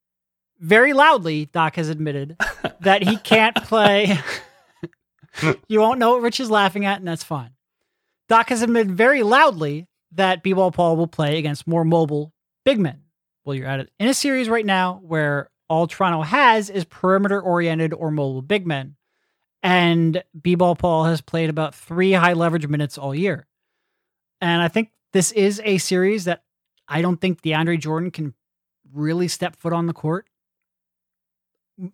very loudly, Doc has admitted that he can't play. You won't know what Rich is laughing at, and that's fine. Doc has admitted very loudly that B-Ball Paul will play against more mobile big men. Well, you're at it in a series right now where all Toronto has is perimeter-oriented or mobile big men. And B-Ball Paul has played about three high-leverage minutes all year. And I think this is a series that I don't think DeAndre Jordan can really step foot on the court.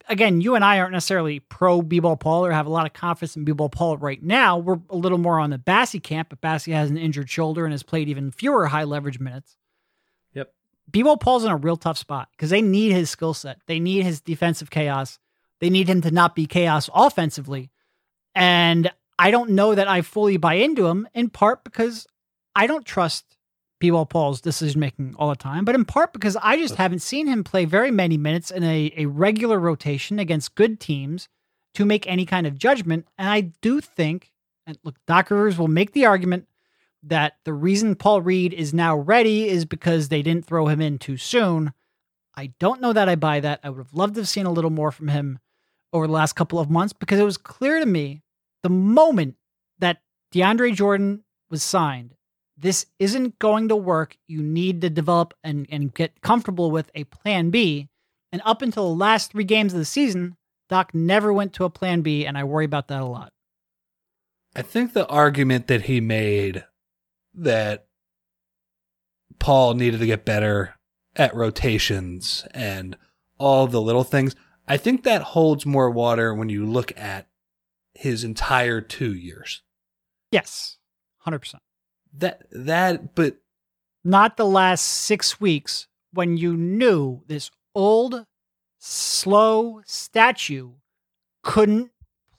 Again, you and I aren't necessarily pro B-Ball Paul or have a lot of confidence in B-Ball Paul right now. We're a little more on the Bassey camp, but Bassey has an injured shoulder and has played even fewer high-leverage minutes. Yep. B-Ball Paul's in a real tough spot because they need his skill set. They need his defensive chaos. They need him to not be chaos offensively. And I don't know that I fully buy into him, in part because I don't trust B-Ball Paul's decision-making all the time, but in part because I just haven't seen him play very many minutes in a, a regular rotation against good teams to make any kind of judgment. And I do think, and look, Doc Rivers will make the argument that the reason Paul Reed is now ready is because they didn't throw him in too soon. I don't know that I buy that. I would have loved to have seen a little more from him over the last couple of months, because it was clear to me the moment that DeAndre Jordan was signed, this isn't going to work. You need to develop and, and get comfortable with a plan B. And up until the last three games of the season, Doc never went to a plan B, and I worry about that a lot. I think the argument that he made that Paul needed to get better at rotations and all the little things, I think that holds more water when you look at his entire two years. Yes, one hundred percent. That, that, but not the last six weeks when you knew this old, slow statue couldn't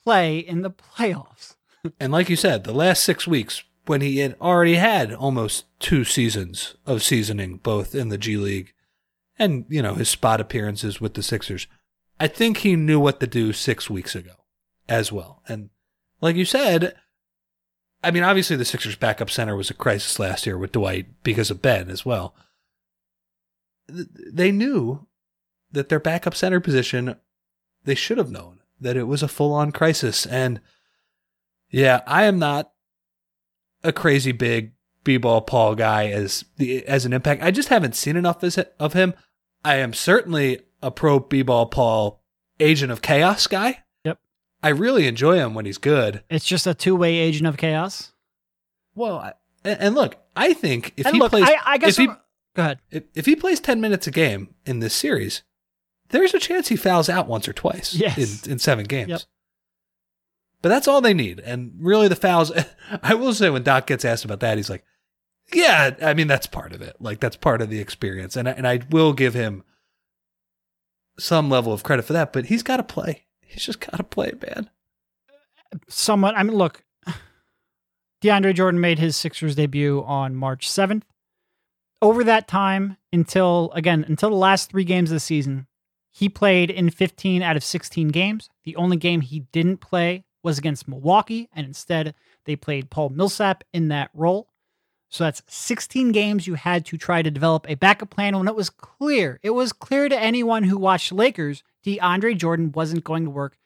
play in the playoffs. And like you said, the last six weeks when he had already had almost two seasons of seasoning, both in the G League and, you know, his spot appearances with the Sixers. I think he knew what to do six weeks ago as well. And like you said, I mean, obviously the Sixers' backup center was a crisis last year with Dwight because of Ben as well. They knew that their backup center position, they should have known that it was a full-on crisis. And yeah, I am not a crazy big B-Ball Paul guy as the as an impact. I just haven't seen enough of him. I am certainly a pro B-Ball Paul agent of chaos guy. I really enjoy him when he's good. It's just a two-way agent of chaos. Well, and look, I think if and he look, plays, I, I guess if he, go ahead. If, if he plays ten minutes a game in this series, there's a chance he fouls out once or twice yes. in, in seven games. Yep. But that's all they need, and really the fouls. I will say, when Doc gets asked about that, he's like, "Yeah, I mean that's part of it. Like that's part of the experience." And I, and I will give him some level of credit for that. But he's got to play. He's just got to play, man. Somewhat. I mean, look, DeAndre Jordan made his Sixers debut on March seventh. Over that time, until, again, until the last three games of the season, he played in fifteen out of sixteen games. The only game he didn't play was against Milwaukee, and instead they played Paul Millsap in that role. So that's sixteen games you had to try to develop a backup plan when it was clear. It was clear to anyone who watched Lakers, DeAndre Jordan wasn't going to work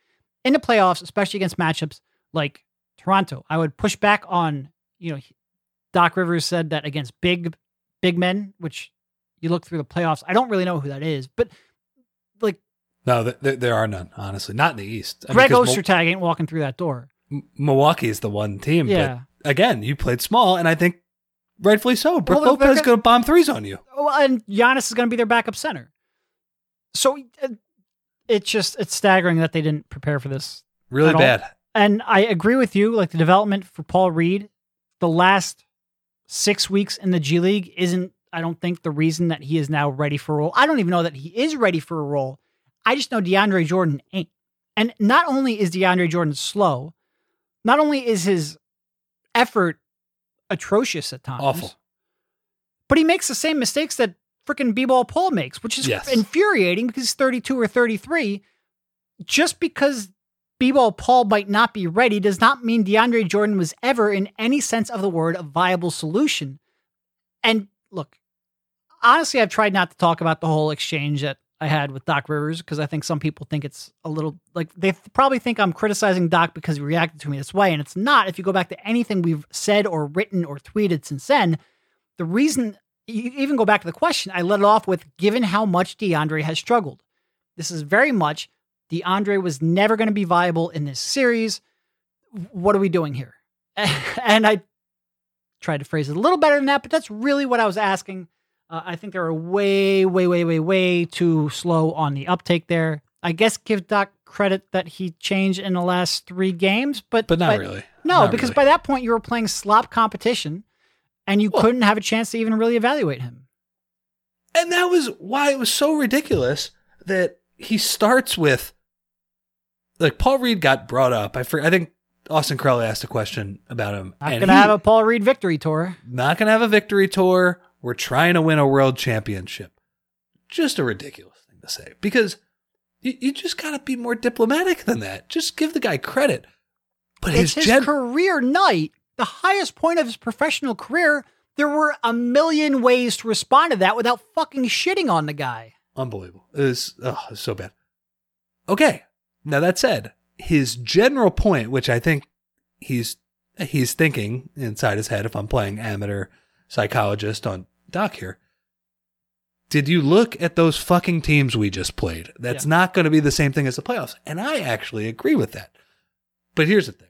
in the playoffs, especially against matchups like Toronto. I would push back on, you know, Doc Rivers said that against big, big men, which you look through the playoffs. I don't really know who that is, but like. No, there, there are none, honestly. Not in the East. I Greg mean, Ostertag Mo- ain't walking through that door. M- Milwaukee is the one team. Yeah. But again, you played small, and I think rightfully so. Brook well, Lopez is going to bomb threes on you. Well, and Giannis is going to be their backup center. So uh, it's just, it's staggering that they didn't prepare for this. Really bad. All. And I agree with you. Like the development for Paul Reed, the last six weeks in the G League isn't, I don't think, the reason that he is now ready for a role. I don't even know that he is ready for a role. I just know DeAndre Jordan ain't. And not only is DeAndre Jordan slow, not only is his effort atrocious at times. Awful. But he makes the same mistakes that freaking B-Ball Paul makes, which is yes. infuriating because he's thirty-two or thirty-three. Just because B-Ball Paul might not be ready does not mean DeAndre Jordan was ever, in any sense of the word, a viable solution. And look, honestly, I've tried not to talk about the whole exchange that I had with Doc Rivers because I think some people think it's a little like they th- probably think I'm criticizing Doc because he reacted to me this way. And it's not. If you go back to anything we've said or written or tweeted since then, the reason you even go back to the question, I let it off with given how much DeAndre has struggled. This is very much DeAndre was never going to be viable in this series. What are we doing here? And I tried to phrase it a little better than that, but that's really what I was asking. Uh, I think they were way, way, way, way, way too slow on the uptake there. I guess give Doc credit that he changed in the last three games, but but not by, really. No, not because really. By that point you were playing slop competition, and you well, couldn't have a chance to even really evaluate him. And that was why it was so ridiculous that he starts with, like, Paul Reed got brought up. I for, I think Austin Crowley asked a question about him. Not and gonna he, have a Paul Reed victory tour. Not gonna have a victory tour. We're trying to win a world championship. Just a ridiculous thing to say, because you, you just got to be more diplomatic than that. Just give the guy credit. But it's his, his gen- career night, the highest point of his professional career. There were a million ways to respond to that without fucking shitting on the guy. Unbelievable. It was, oh, it was so bad. Okay. Now that said, his general point, which I think he's he's thinking inside his head, if I'm playing amateur psychologist on Doc here, did you look at those fucking teams we just played? That's yeah. not going to be the same thing as the playoffs. And I actually agree with that. But here's the thing.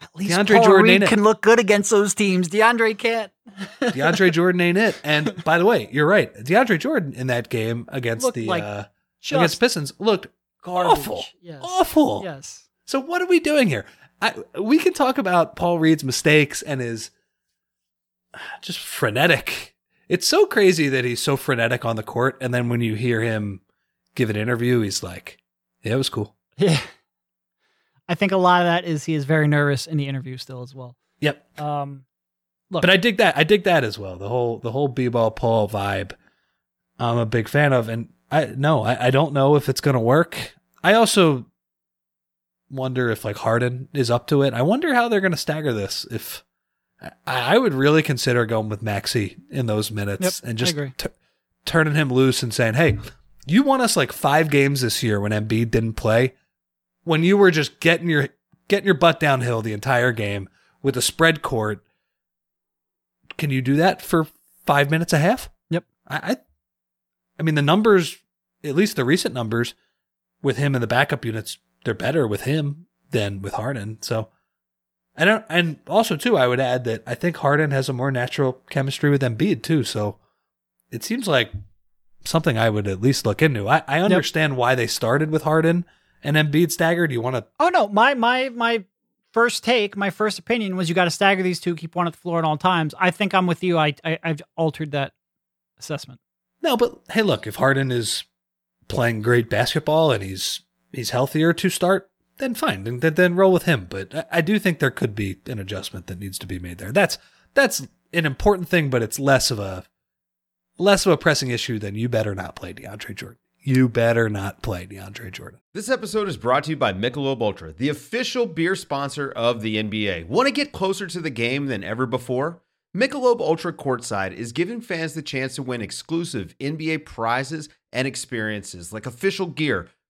At least DeAndre Paul Jordan Reed can look good against those teams. DeAndre can't. DeAndre Jordan ain't it. And by the way, you're right. DeAndre Jordan in that game against looked the like uh, against Pistons looked garbage. Awful. Yes. Awful. Yes. So what are we doing here? I, we can talk about Paul Reed's mistakes and his just frenetic. It's so crazy that he's so frenetic on the court. And then when you hear him give an interview, he's like, yeah, it was cool. Yeah. I think a lot of that is he is very nervous in the interview still as well. Yep. Um, look, but I dig that. I dig that as well. The whole the whole B-ball Paul vibe, I'm a big fan of, and I no, I, I don't know if it's gonna work. I also wonder if like Harden is up to it. I wonder how they're gonna stagger this. If I, I would really consider going with Maxey in those minutes yep, and just t- turning him loose and saying, "Hey, you won us like five games this year when Embiid didn't play." When you were just getting your getting your butt downhill the entire game with a spread court, can you do that for five minutes a half? Yep. I, I, I mean the numbers, at least the recent numbers, with him and the backup units, they're better with him than with Harden. So, I don't. And also too, I would add that I think Harden has a more natural chemistry with Embiid too. So, it seems like something I would at least look into. I, I understand yep. why they started with Harden. And Embiid stagger, do you want to? Oh, no. My my my first take, my first opinion was you got to stagger these two, keep one at the floor at all times. I think I'm with you. I, I, I've altered that assessment. No, but hey, look, if Harden is playing great basketball and he's he's healthier to start, then fine. Then, then roll with him. But I, I do think there could be an adjustment that needs to be made there. That's that's an important thing, but it's less of a less of a pressing issue than you better not play DeAndre Jordan. You better not play DeAndre Jordan. This episode is brought to you by Michelob Ultra, the official beer sponsor of the N B A. Want to get closer to the game than ever before? Michelob Ultra Courtside is giving fans the chance to win exclusive N B A prizes and experiences like official gear,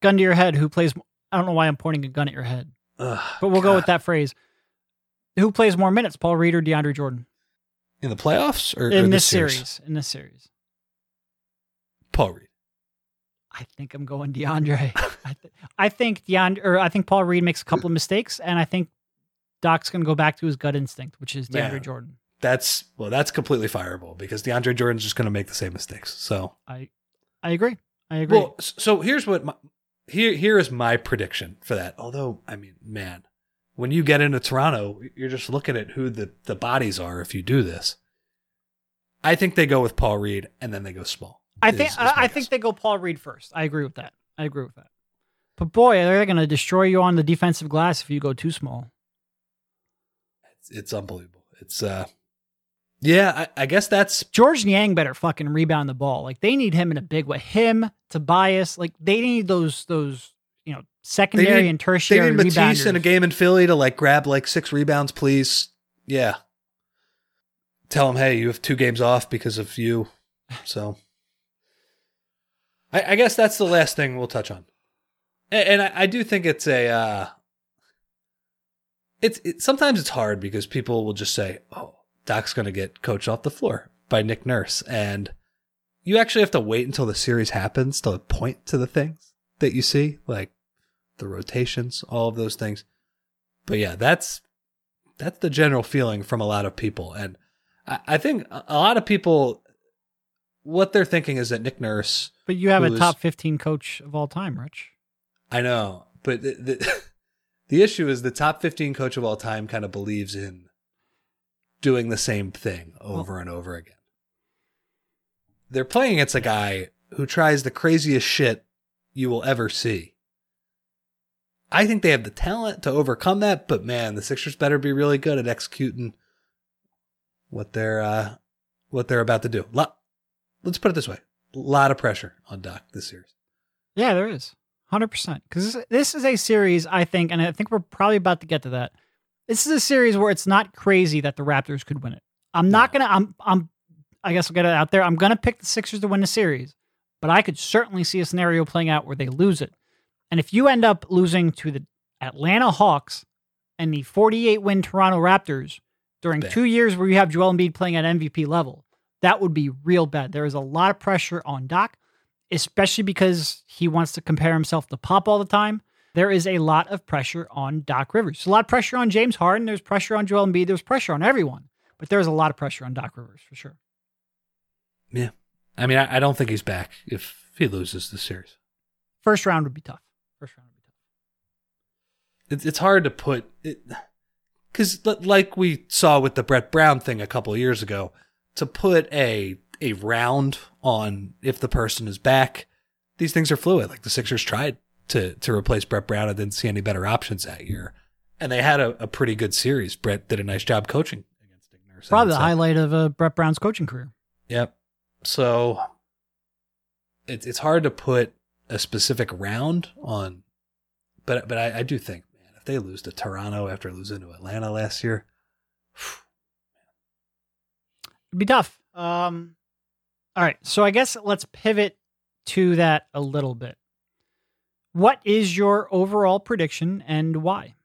Gun to your head, who plays... I don't know why I'm pointing a gun at your head. Ugh, but we'll God. go with that phrase. Who plays more minutes, Paul Reed or DeAndre Jordan? In the playoffs? or In or this series? series. In this series. Paul Reed. I think I'm going DeAndre. I, th- I think DeAndre... Or I think Paul Reed makes a couple of mistakes, and I think Doc's going to go back to his gut instinct, which is DeAndre yeah. Jordan. that's well, that's completely fireable because DeAndre Jordan's just going to make the same mistakes. So I, I agree. I agree. Well, so here's what my, here here is my prediction for that. Although, I mean, man, when you get into Toronto, you're just looking at who the, the bodies are if you do this. I think they go with Paul Reed and then they go small. I is, think is I, I think they go Paul Reed first. I agree with that. I agree with that. But boy, they're going to destroy you on the defensive glass if you go too small. It's, it's unbelievable. It's uh, yeah. I, I guess that's George Niang better fucking rebound the ball. Like they need him in a big way. Him, Tobias, like they need those those you know secondary need, and tertiary. They need Matisse rebounders in a game in Philly to like grab like six rebounds, please. Yeah. Tell him, hey, you have two games off because of you. So, I, I guess that's the last thing we'll touch on. And I do think it's a, uh, it's it, sometimes it's hard because people will just say, oh, Doc's going to get coached off the floor by Nick Nurse. And you actually have to wait until the series happens to point to the things that you see, like the rotations, all of those things. But yeah, that's, that's the general feeling from a lot of people. And I, I think a lot of people, what they're thinking is that Nick Nurse. But you have a top fifteen coach of all time, Rich. I know, but the, the, the issue is the top fifteen coach of all time kind of believes in doing the same thing over and over again. They're playing against a guy who tries the craziest shit you will ever see. I think they have the talent to overcome that, but man, the Sixers better be really good at executing what they're uh, what they're about to do. Lot, let's put it this way: a lot of pressure on Doc this series. Yeah, there is. one hundred percent. Because this is a series, I think, and I think we're probably about to get to that. This is a series where it's not crazy that the Raptors could win it. I'm not going to, I'm, I'm, I guess I'll get it out there. I'm going to pick the Sixers to win the series, but I could certainly see a scenario playing out where they lose it. And if you end up losing to the Atlanta Hawks and the forty-eight win Toronto Raptors during bad. two years where you have Joel Embiid playing at M V P level, that would be real bad. There is a lot of pressure on Doc, especially because he wants to compare himself to Pop all the time. There is a lot of pressure on Doc Rivers. There's a lot of pressure on James Harden. There's pressure on Joel Embiid. There's pressure on everyone. But there's a lot of pressure on Doc Rivers, for sure. Yeah. I mean, I, I don't think he's back if he loses this series. First round would be tough. First round would be tough. It, it's hard to put... Because like we saw with the Brett Brown thing a couple of years ago, to put a... a round on if the person is back. These things are fluid. Like the Sixers tried to to replace Brett Brown and didn't see any better options that year. And they had a, a pretty good series. Brett did a nice job coaching against Nick Nurse. Probably the highlight of uh, Brett Brown's coaching career. Yep. So it's it's hard to put a specific round on, but but I, I do think, man, if they lose to Toronto after losing to Atlanta last year, it'd be tough. Um All right, so I guess let's pivot to that a little bit. What is your overall prediction and why?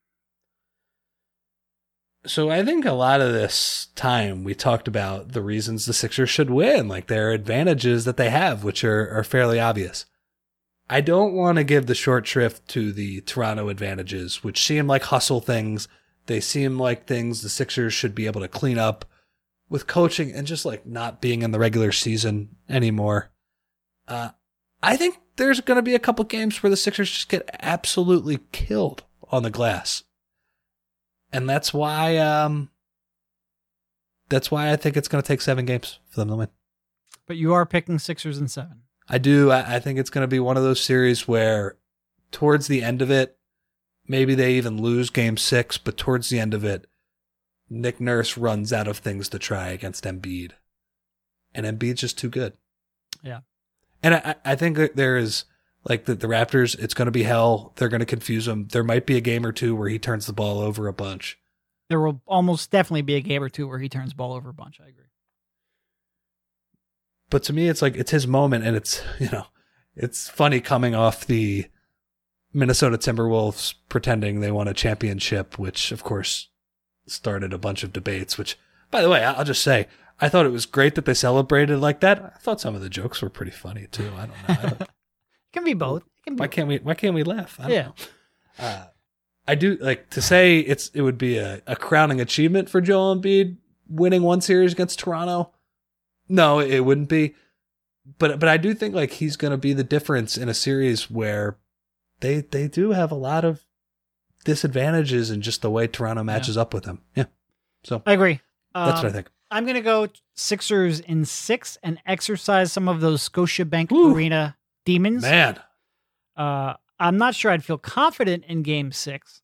So I think a lot of this time we talked about the reasons the Sixers should win, like their advantages that they have, which are, are fairly obvious. I don't want to give the short shrift to the Toronto advantages, which seem like hustle things. They seem like things the Sixers should be able to clean up with coaching and just like not being in the regular season anymore. Uh, I think there's going to be a couple games where the Sixers just get absolutely killed on the glass. And that's why, um, that's why I think it's going to take seven games for them to win. But you are picking Sixers in seven. I do. I, I think it's going to be one of those series where towards the end of it, maybe they even lose game six, but towards the end of it, Nick Nurse runs out of things to try against Embiid, and Embiid's just too good. Yeah. And I, I think that there is, like, the, the Raptors, it's going to be hell. They're going to confuse him. There might be a game or two where he turns the ball over a bunch. There will almost definitely be a game or two where he turns the ball over a bunch. I agree. But to me, it's like, it's his moment, and it's, you know, it's funny coming off the Minnesota Timberwolves pretending they won a championship, which, of course, started a bunch of debates, which, by the way, I'll just say, I thought it was great that they celebrated like that. I thought some of the jokes were pretty funny too. I don't know. I don't... it can be both. It can be why can't we? Why can't we laugh? I don't yeah. know. Uh, I do like to say it's. It would be a, a crowning achievement for Joel Embiid. winning one series against Toronto? No, it wouldn't be. But but I do think like he's going to be the difference in a series where they they do have a lot of disadvantages in just the way Toronto matches yeah. up with them. Yeah, so I agree. That's uh, what I think. I'm going to go Sixers in six and exercise some of those Scotiabank Ooh, Arena demons. Man, uh, I'm not sure I'd feel confident in Game Six,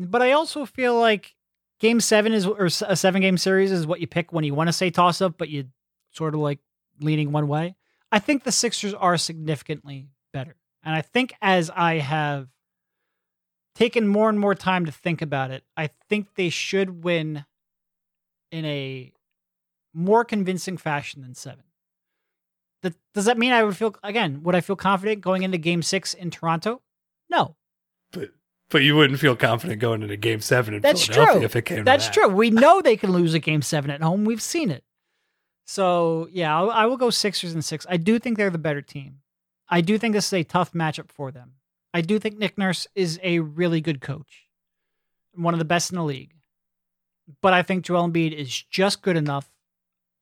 but I also feel like Game Seven is or a seven game series is what you pick when you want to say toss up, but you sort of like leaning one way. I think the Sixers are significantly better. And I think as I have taken more and more time to think about it, I think they should win in a more convincing fashion than seven. That, does that mean I would feel, again, would I feel confident going into game six in Toronto? No. But but you wouldn't feel confident going into game seven in That's Philadelphia true. If it came That's to that. That's true. We know they can lose a game seven at home. We've seen it. So, yeah, I will go Sixers and six. I do think they're the better team. I do think this is a tough matchup for them. I do think Nick Nurse is a really good coach, one of the best in the league. But I think Joel Embiid is just good enough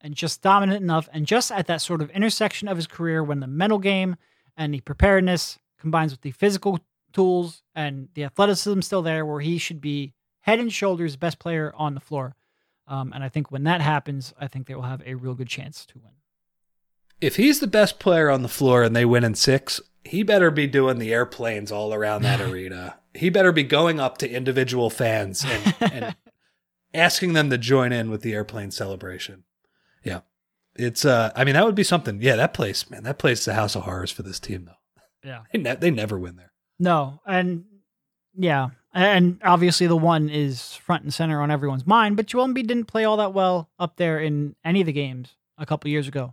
and just dominant enough and just at that sort of intersection of his career when the mental game and the preparedness combines with the physical tools and the athleticism still there where he should be head and shoulders best player on the floor. Um, and I think when that happens, I think they will have a real good chance to win. If he's the best player on the floor and they win in six, he better be doing the airplanes all around that arena. He better be going up to individual fans and, and asking them to join in with the airplane celebration. Yeah. It's, uh, I mean, that would be something. Yeah, that place, man, that place is a house of horrors for this team, though. Yeah. They, ne- they never win there. No. And yeah. And obviously the one is front and center on everyone's mind, but Joel Embiid didn't play all that well up there in any of the games a couple years ago.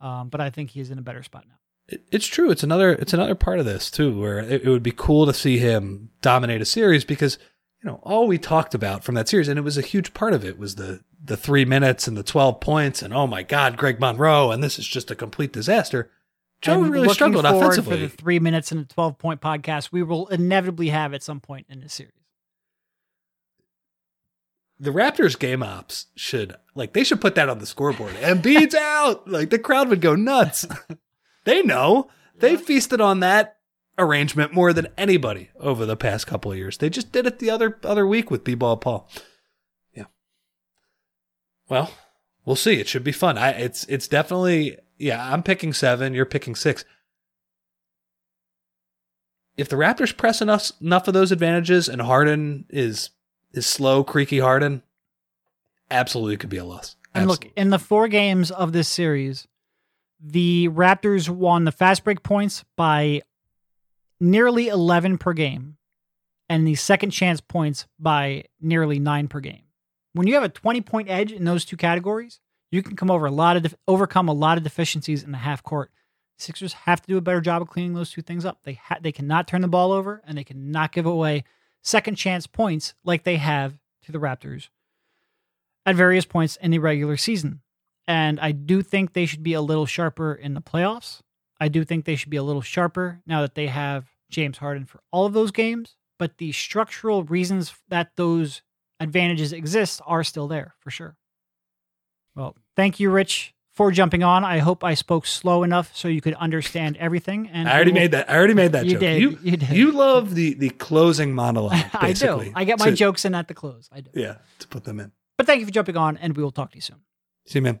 Um, but I think he's in a better spot now. It, it's true. It's another it's another part of this, too, where it, it would be cool to see him dominate a series because, you know, all we talked about from that series, and it was a huge part of it, was the, the three minutes and the twelve points and, oh, my God, Greg Monroe, and this is just a complete disaster. Joe really struggled offensively. For the three minutes and a twelve-point podcast we will inevitably have at some point in this series. The Raptors game ops should, like, they should put that on the scoreboard. Embiid's out! Like, the crowd would go nuts. They know. They feasted on that arrangement more than anybody over the past couple of years. They just did it the other other week with B-Ball Paul. Yeah. Well, we'll see. It should be fun. I, it's it's definitely... Yeah, I'm picking seven. You're picking six. If the Raptors press enough enough of those advantages, and Harden is is slow, creaky Harden, absolutely could be a loss. Absolutely. And look, in the four games of this series, the Raptors won the fast break points by nearly eleven per game, and the second chance points by nearly nine per game. When you have a twenty point edge in those two categories, you can come over a lot of def- overcome a lot of deficiencies in the half court. Sixers have to do a better job of cleaning those two things up. They ha- they cannot turn the ball over, and they cannot give away second chance points like they have to the Raptors at various points in the regular season. And I do think they should be a little sharper in the playoffs. I do think they should be a little sharper now that they have James Harden for all of those games. But the structural reasons that those advantages exist are still there for sure. Well, thank you, Rich, for jumping on. I hope I spoke slow enough so you could understand everything. And I already will, made that. I already made that you joke. Did, you, you did. You love the, the closing monologue, basically. I do. I get my to, jokes in at the close. I do. Yeah, to put them in. But thank you for jumping on, and we will talk to you soon. See you, man.